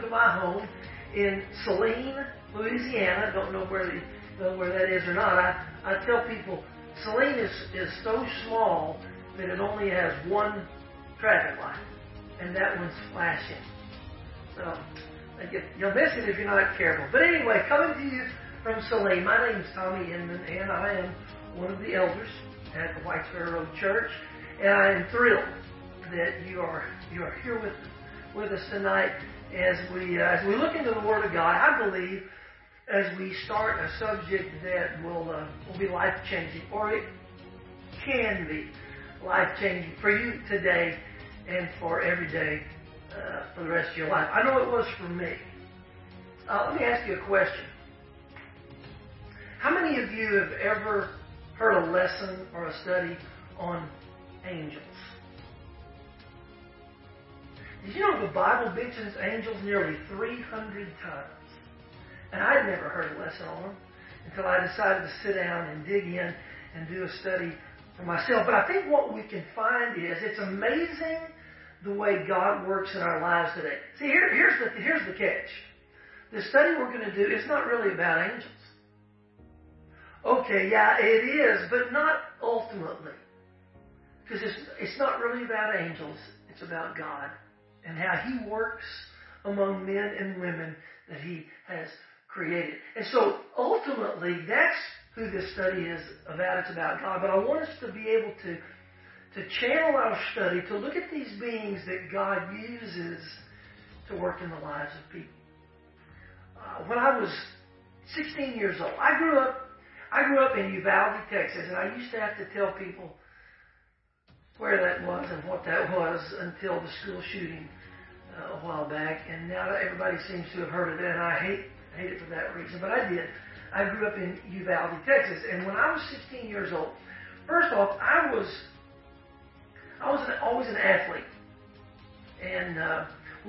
come to my home in Saline, Louisiana. I don't know where that is or not. I tell people Saline is so small that it only has one traffic light, and that one's flashing. So you'll miss it if you're not careful. But anyway, coming to you from Saline, my name is Tommy Inman, and I am one of the elders at the Whitesboro Church, and I am thrilled that you are here with us tonight as we look into the Word of God. I believe as we start a subject that will be life changing, or it can be life changing for you today and for every day for the rest of your life. I know it was for me. Let me ask you a question. How many of you have ever heard a lesson or a study on angels? Did you know the Bible mentions angels nearly 300 times? And I'd never heard a lesson on them until I decided to sit down and dig in and do a study for myself. But I think what we can find is it's amazing the way God works in our lives today. See, here's the catch. The study we're going to do is not really about angels. Okay, yeah, it is, but not ultimately. Because it's not really about angels. It's about God and how He works among men and women that He has created. And so, ultimately, that's who this study is about. It's about God. But I want us to be able to channel our study, to look at these beings that God uses to work in the lives of people. When I was 16 years old, I grew up in Uvalde, Texas, and I used to have to tell people where that was and what that was until the school shooting a while back, and now everybody seems to have heard of it, and I hate it for that reason, but I did. I grew up in Uvalde, Texas, and when I was 16 years old, first off, I was always an athlete, and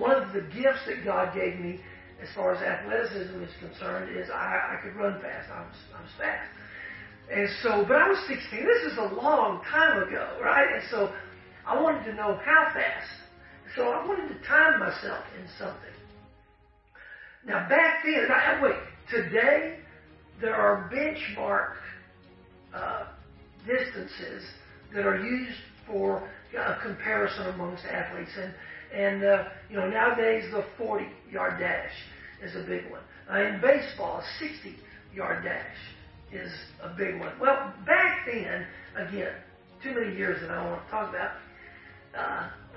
one of the gifts that God gave me as far as athleticism is concerned is I could run fast. I was fast. And so, but I was 16. This is a long time ago, right? And so I wanted to know how fast. So I wanted to time myself in something. Now back then, today there are benchmark distances that are used for a comparison amongst athletes. And you know, nowadays the 40-yard dash is a big one. In baseball, a 60-yard dash is a big one. Well, back then, again, too many years that I don't want to talk about,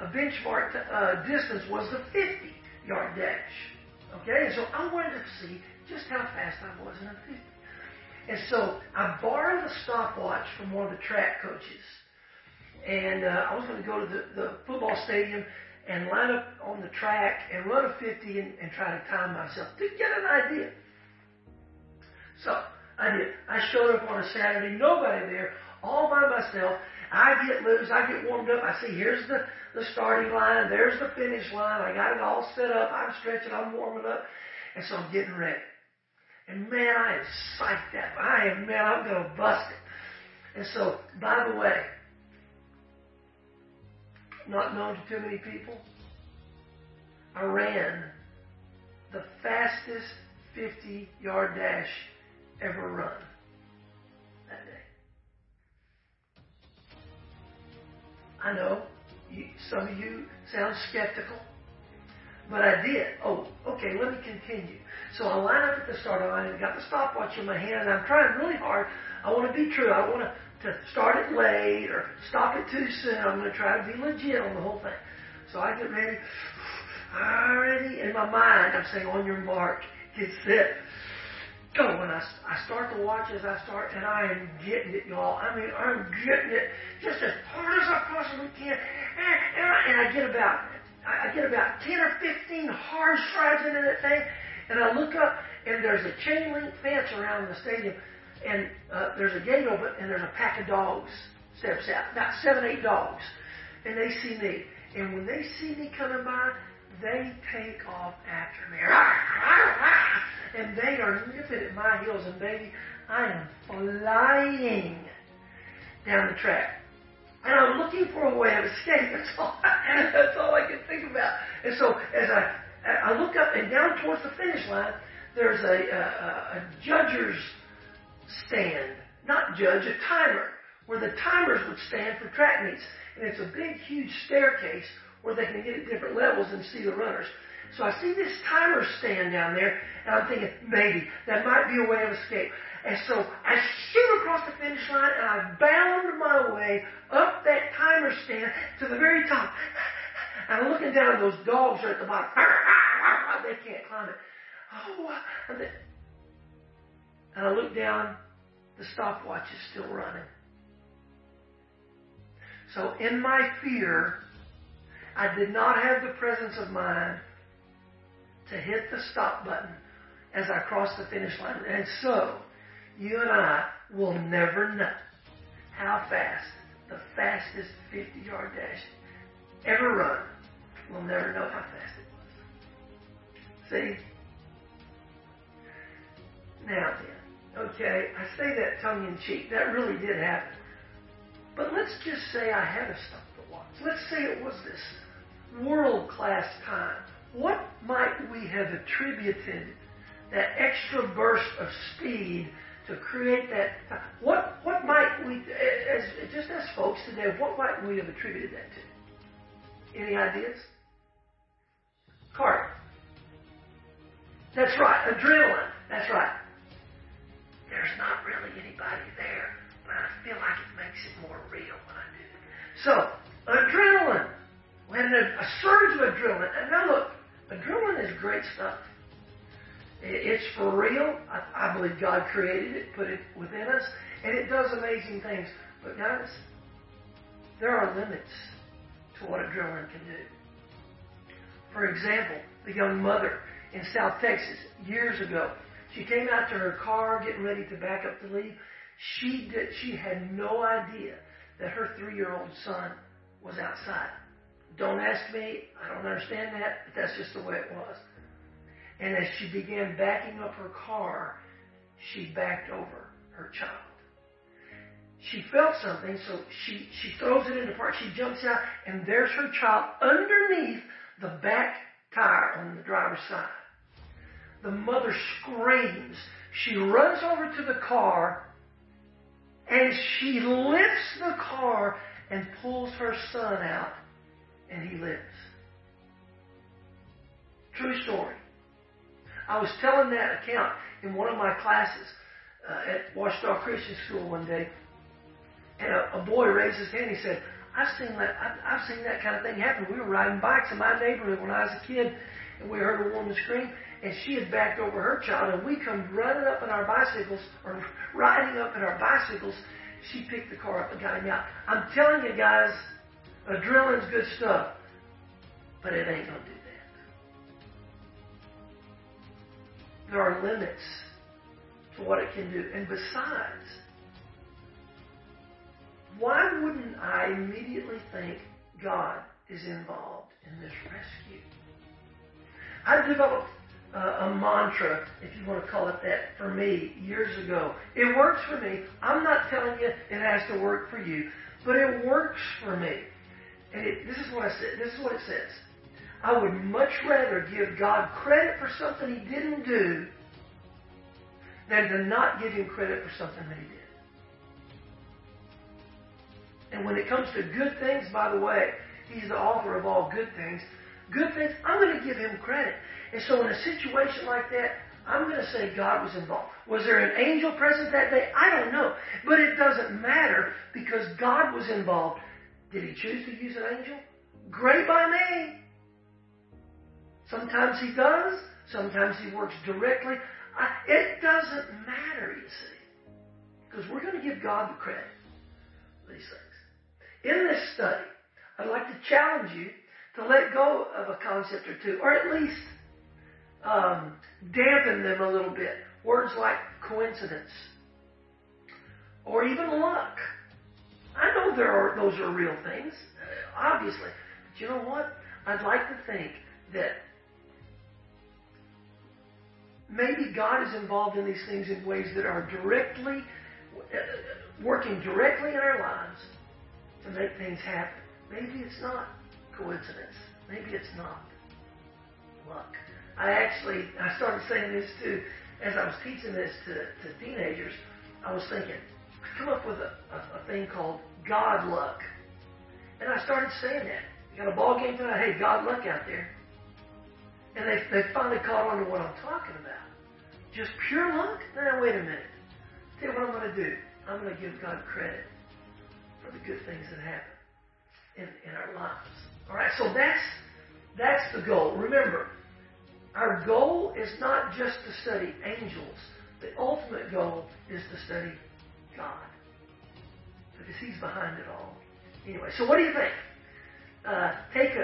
a benchmark distance was the 50-yard dash. Okay? And so I wanted to see just how fast I was in a 50. And so I borrowed a stopwatch from one of the track coaches. And I was going to go to the football stadium and line up on the track and run a 50 and try to time myself to get an idea. So I did. I showed up on a Saturday, nobody there, all by myself. I get loose, I get warmed up, I see here's the starting line, there's the finish line, I got it all set up, I'm stretching, I'm warming up, and so I'm getting ready. And man, I am psyched up. I'm going to bust it. And so, by the way, not known to too many people, I ran the fastest 50-yard dash ever run that day. I know some of you sound skeptical, but I did. Oh, okay, let me continue. So I line up at the starting line and got the stopwatch in my hand, and I'm trying really hard. I want to be true. I don't want to start it late or stop it too soon. I'm going to try to be legit on the whole thing. So I get ready. Already in my mind, I'm saying, on your mark, get set, go. And I start the watch as I start, and I am getting it, y'all. I mean, I'm getting it just as hard as I possibly can. And I get about 10 or 15 hard strides into that thing, and I look up, and there's a chain link fence around the stadium. And there's a gate open, and there's a pack of dogs steps out, about 7, 8 dogs. And they see me. And when they see me coming by, they take off after me. And they are nipping at my heels. And baby, I am flying down the track. And I'm looking for a way of escape. That's all I can think about. And so as I I look up, and down towards the finish line, there's a judger's stand. Not judge, a timer, where the timers would stand for track meets. And it's a big, huge staircase where they can get at different levels and see the runners. So I see this timer stand down there, and I'm thinking, maybe, that might be a way of escape. And so I shoot across the finish line, and I bound my way up that timer stand to the very top. I'm looking down, and those dogs are at the bottom. They can't climb it. Oh, and I look down, the stopwatch is still running. So in my fear, I did not have the presence of mind to hit the stop button as I crossed the finish line. And so, you and I will never know how fast the fastest 50-yard dash ever run. We'll never know how fast it was. See? Now then, okay, I say that tongue in cheek. That really did happen. But let's just say I had a stop to watch. Let's say it was this world-class time. What might we have attributed that extra burst of speed to create that time? What might we, as folks today, what might we have attributed that to? Any ideas? Carter. That's right, adrenaline. That's right. There's not really anybody there, but I feel like it makes it more real when I do it. So, adrenaline. We had a surge of adrenaline. And now look, adrenaline is great stuff. It's for real. I believe God created it, put it within us, and it does amazing things. But guys, there are limits to what adrenaline can do. For example, the young mother in South Texas years ago, she came out to her car getting ready to back up to leave. She had no idea that her 3-year-old son was outside. Don't ask me. I don't understand that, but that's just the way it was. And as she began backing up her car, she backed over her child. She felt something, so she throws it into park. She jumps out, and there's her child underneath the back tire on the driver's side. The mother screams. She runs over to the car, and she lifts the car and pulls her son out, and he lives. True story. I was telling that account in one of my classes at Washstar Christian School one day, and a boy raised his hand. He said, I've seen that kind of thing happen. We were riding bikes in my neighborhood when I was a kid, and we heard a woman scream, and she had backed over her child, and we come riding up in our bicycles. She picked the car up and got him out. I'm telling you guys, adrenaline's good stuff, but it ain't going to do that. There are limits to what it can do. And besides, why wouldn't I immediately think God is involved in this rescue? I developed a mantra, if you want to call it that, for me years ago. It works for me. I'm not telling you it has to work for you, but it works for me. And this is what I said. This is what it says. I would much rather give God credit for something He didn't do than to not give Him credit for something that He did. And when it comes to good things, by the way, He's the author of all good things. Good things, I'm going to give Him credit. And so in a situation like that, I'm going to say God was involved. Was there an angel present that day? I don't know. But it doesn't matter because God was involved. Did He choose to use an angel? Great by me. Sometimes He does. Sometimes He works directly. It doesn't matter, you see. Because we're going to give God the credit for these things. In this study, I'd like to challenge you to let go of a concept or two, or at least dampen them a little bit. Words like coincidence, or even luck. I know those are real things, obviously. But you know what? I'd like to think that maybe God is involved in these things in ways that are working directly in our lives to make things happen. Maybe it's not coincidence. Maybe it's not. look. I started saying this too, as I was teaching this to teenagers, I was thinking, come up with a thing called God luck. And I started saying that. You got a ball game tonight, hey, God luck out there. And they finally caught on to what I'm talking about. Just pure luck? Now, wait a minute. Tell you what I'm going to do. I'm going to give God credit for the good things that happen in our lives. All right, so that's the goal. Remember, our goal is not just to study angels. The ultimate goal is to study God, because He's behind it all. Anyway, so what do you think? Take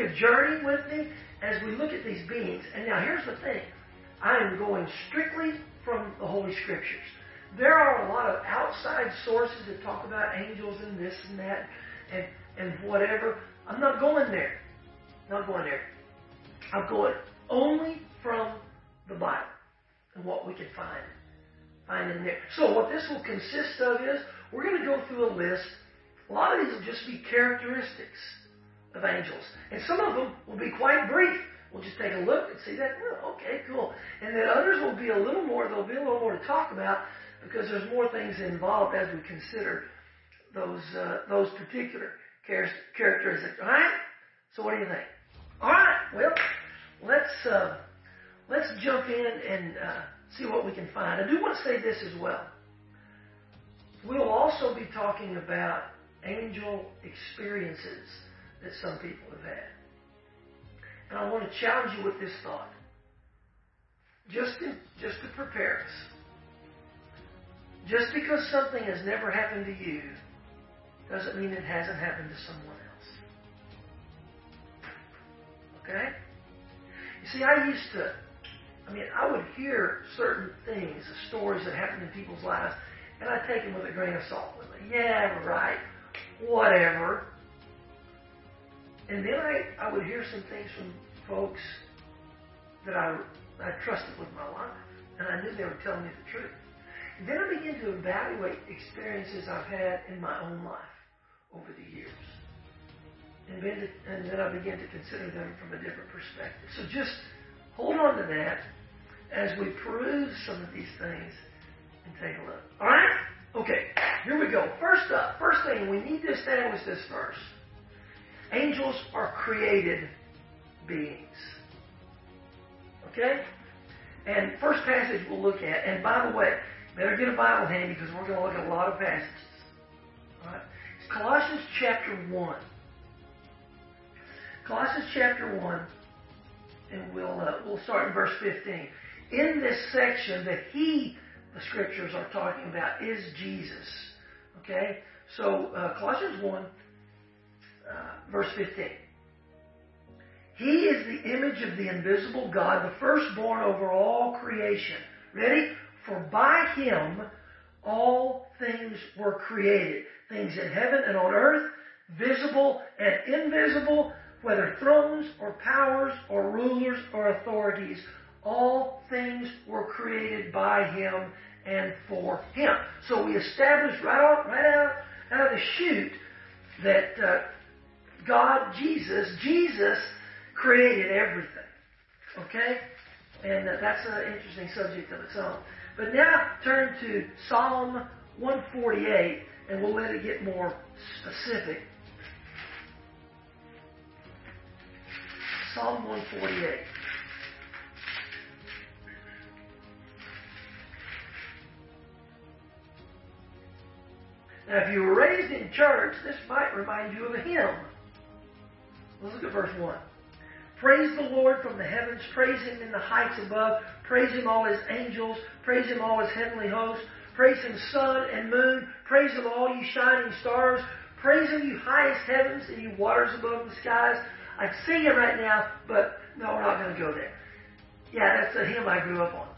a journey with me as we look at these beings. And now here's the thing. I am going strictly from the Holy Scriptures. There are a lot of outside sources that talk about angels and this and that and whatever. I'm not going there. I'm going only from the Bible and what we can find in there. So what this will consist of is we're going to go through a list. A lot of these will just be characteristics of angels. And some of them will be quite brief. We'll just take a look and see that, well, okay, cool. And then others will be a little more, there'll be a little more to talk about because there's more things involved as we consider those particular characteristics. All right? So what do you think? All right, well, let's jump in and see what we can find. I do want to say this as well. We'll also be talking about angel experiences that some people have had. And I want to challenge you with this thought, just to prepare us. Just because something has never happened to you doesn't mean it hasn't happened to someone else. Okay? You see, I would hear certain things, the stories that happened in people's lives, and I'd take them with a grain of salt. Like, yeah, right, whatever. And then I would hear some things from folks that I trusted with my life, and I knew they were telling me the truth. And then I began to evaluate experiences I've had in my own life over the years. And then I began to consider them from a different perspective. So just hold on to that as we peruse some of these things and take a look. All right? Okay, here we go. First thing, we need to establish this first. Angels are created beings. Okay? And first passage we'll look at, and by the way, better get a Bible handy because we're going to look at a lot of passages. All right? It's Colossians chapter 1. Colossians chapter 1, and we'll start in verse 15. In this section that the Scriptures are talking about is Jesus. Okay? So, Colossians 1, verse 15. He is the image of the invisible God, the firstborn over all creation. Ready? For by Him all things were created. Things in heaven and on earth, visible and invisible, whether thrones or powers or rulers or authorities. All things were created by Him and for Him. So we established right out of the chute that God, Jesus created everything. Okay? And that's an interesting subject of its own. But now turn to Psalm 148, and we'll let it get more specific. Psalm 148. Now, if you were raised in church, this might remind you of a hymn. Let's look at verse 1. Praise the Lord from the heavens. Praise Him in the heights above. Praise Him, all His angels. Praise Him, all His heavenly hosts. Praise Him, sun and moon. Praise Him, all you shining stars. Praise Him, you highest heavens and you waters above the skies. I'd sing it right now, but no, we're not going to go there. Yeah, that's the hymn I grew up on.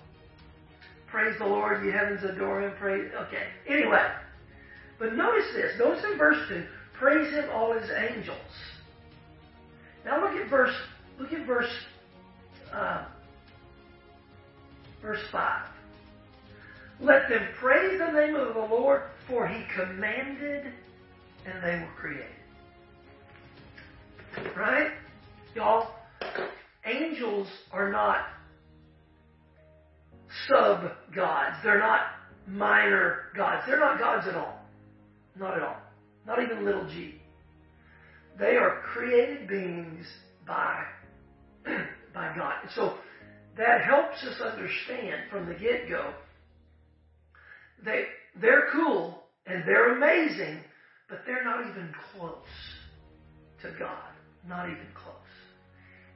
Praise the Lord, you heavens, adore Him. Praise. Okay, anyway. But notice this. Notice in verse 2, praise Him, all His angels. Now look at verse 5. Let them praise the name of the Lord, for He commanded, and they were created. Right? Y'all, Angels are not sub-gods. They're not minor gods. They're not gods at all. Not at all. Not even little g. They are created beings by God. And so that helps us understand from the get-go that they're cool and they're amazing, but they're not even close to God. Not even close.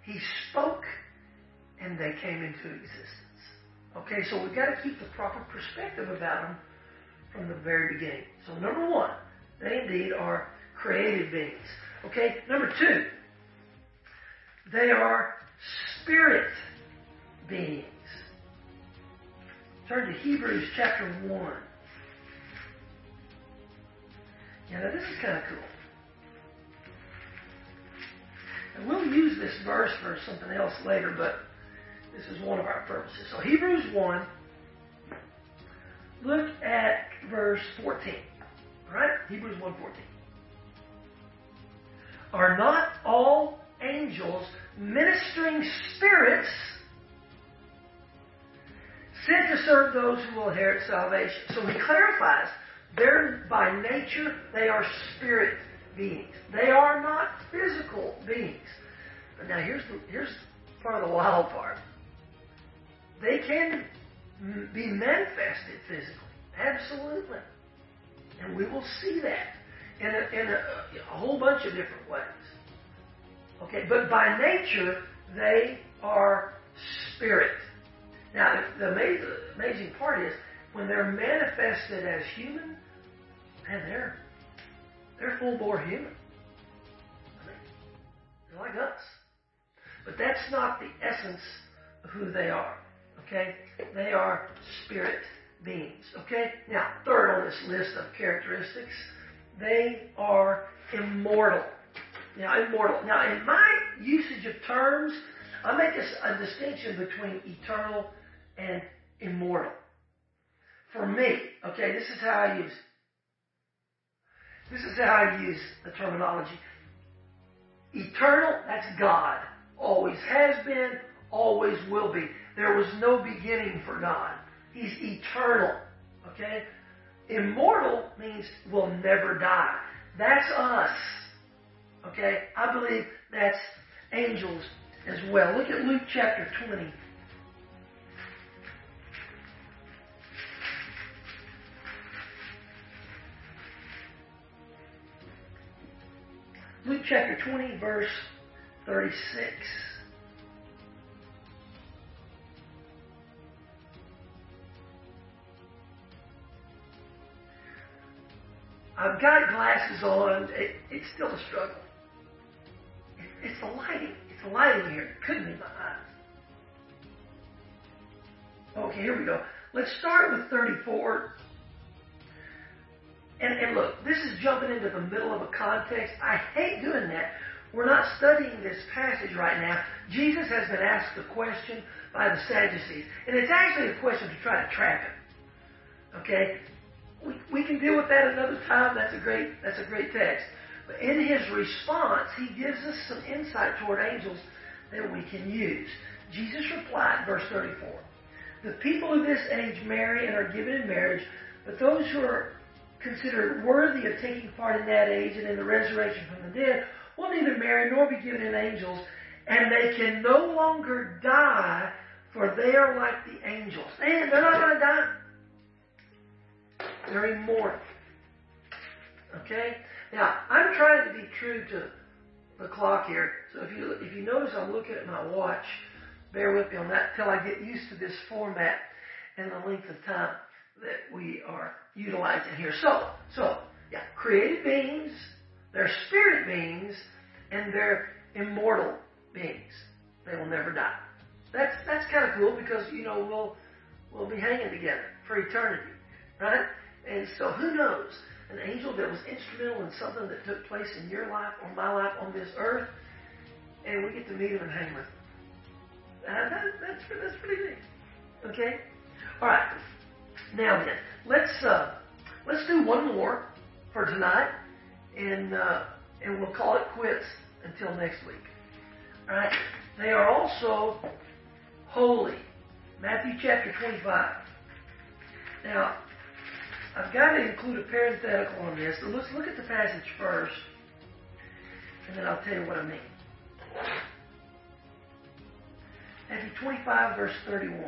He spoke and they came into existence. Okay, so we've got to keep the proper perspective about them from the very beginning. So number one, they indeed are created beings. Okay, number two, they are spirit beings. Turn to Hebrews chapter 1. Yeah, now this is kind of cool. And we'll use this verse for something else later, but this is one of our purposes. So Hebrews 1, look at verse 14. Right? Hebrews 1:14. Are not all angels ministering spirits sent to serve those who will inherit salvation? So he clarifies, they're by nature, they are spirit beings. They are not physical beings. But now here's part of the wild part. They can be manifested physically. Absolutely. And we will see that in a whole bunch of different ways. Okay, but by nature, they are spirit. Now, the amazing part is, when they're manifested as human, man, they're full-bore human. I mean, they're like us. But that's not the essence of who they are. Okay? They are spirit beings. Okay? Now, third on this list of characteristics, they are immortal. Now, immortal. Now, in my usage of terms, I make a distinction between eternal and immortal. For me, okay, this is how I use it. This is how I use the terminology. Eternal, that's God. Always has been, always will be. There was no beginning for God. He's eternal. Okay? Immortal means will never die. That's us. Okay? I believe that's angels as well. Look at Luke chapter 20. Luke chapter 20, verse 36. I've got glasses on. It's still a struggle. It's the lighting. It's the lighting here. It could be my eyes. Okay, here we go. Let's start with 34. And look, this is jumping into the middle of a context. I hate doing that. We're not studying this passage right now. Jesus has been asked a question by the Sadducees. And it's actually a question to try to trap him. Okay? We can deal with that another time. That's a great text. But in his response, he gives us some insight toward angels that we can use. Jesus replied, verse 34, the people of this age marry and are given in marriage, but those who are considered worthy of taking part in that age and in the resurrection from the dead will neither marry nor be given in angels, and they can no longer die, for they are like the angels. And they're not going to die. They're immortal. Okay? Now, I'm trying to be true to the clock here. So if you notice, I'm looking at my watch. Bear with me on that till I get used to this format and the length of time that we are utilizing here. So, created beings, they're spirit beings, and they're immortal beings. They will never die. That's kind of cool because, you know, we'll be hanging together for eternity, right? And so who knows? An angel that was instrumental in something that took place in your life or my life on this earth, and we get to meet him and hang with him. That's pretty neat. Okay? All right. Now then, let's do one more for tonight, and we'll call it quits until next week. All right, they are also holy. Matthew chapter 25. Now, I've got to include a parenthetical on this, so let's look at the passage first, and then I'll tell you what I mean. Matthew 25, verse 31.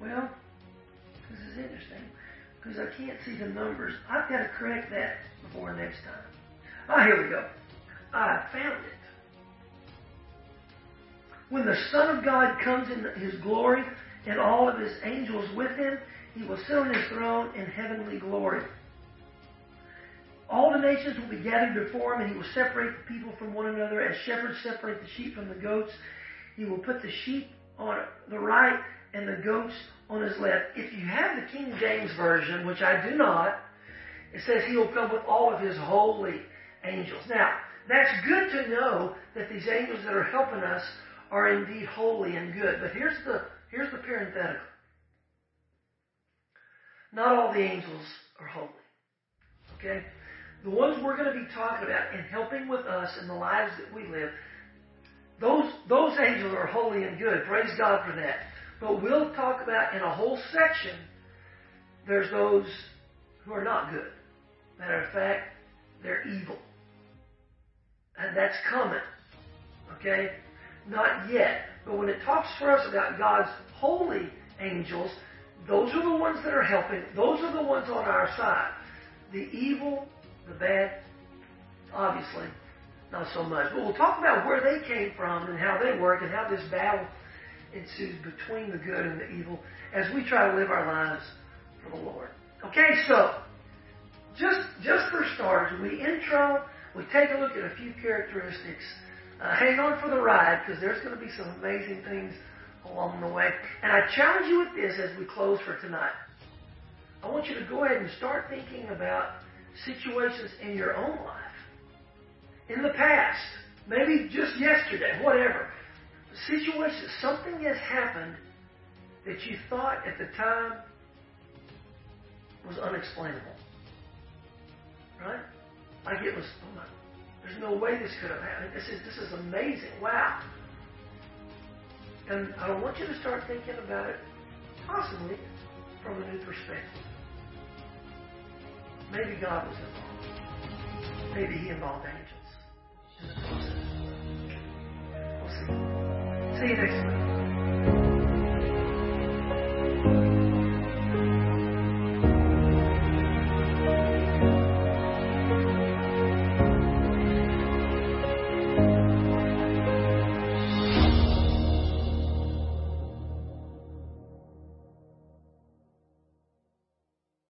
Well, this is interesting because I can't see the numbers. I've got to correct that before next time. Ah, here we go. I found it. When the Son of God comes in His glory and all of His angels with Him, He will sit on His throne in heavenly glory. All the nations will be gathered before Him, and He will separate the people from one another as shepherds separate the sheep from the goats. He will put the sheep on the right and the goats on His left. If you have the King James Version, which I do not, it says He will come with all of His holy angels. Now, that's good to know that these angels that are helping us are indeed holy and good. But here's the parenthetical. Not all the angels are holy. Okay? The ones we're going to be talking about and helping with us in the lives that we live, those angels are holy and good. Praise God for that. But we'll talk about in a whole section, there's those who are not good. Matter of fact, they're evil. And that's coming. Okay? Not yet. But when it talks for us about God's holy angels, those are the ones that are helping. Those are the ones on our side. The evil, the bad, obviously, not so much. But we'll talk about where they came from and how they work and how this battle ensues between the good and the evil as we try to live our lives for the Lord. Okay, so just for starters, we take a look at a few characteristics. Hang on for the ride because there's going to be some amazing things along the way. And I challenge you with this as we close for tonight. I want you to go ahead and start thinking about situations in your own life, in the past, maybe just yesterday, whatever. Situations, something has happened that you thought at the time was unexplainable. Right? Like it was, oh my, there's no way this could have happened. This is amazing. Wow. And I want you to start thinking about it possibly from a new perspective. Maybe God was involved. Maybe He involved angels in the process. We'll see. See you next week.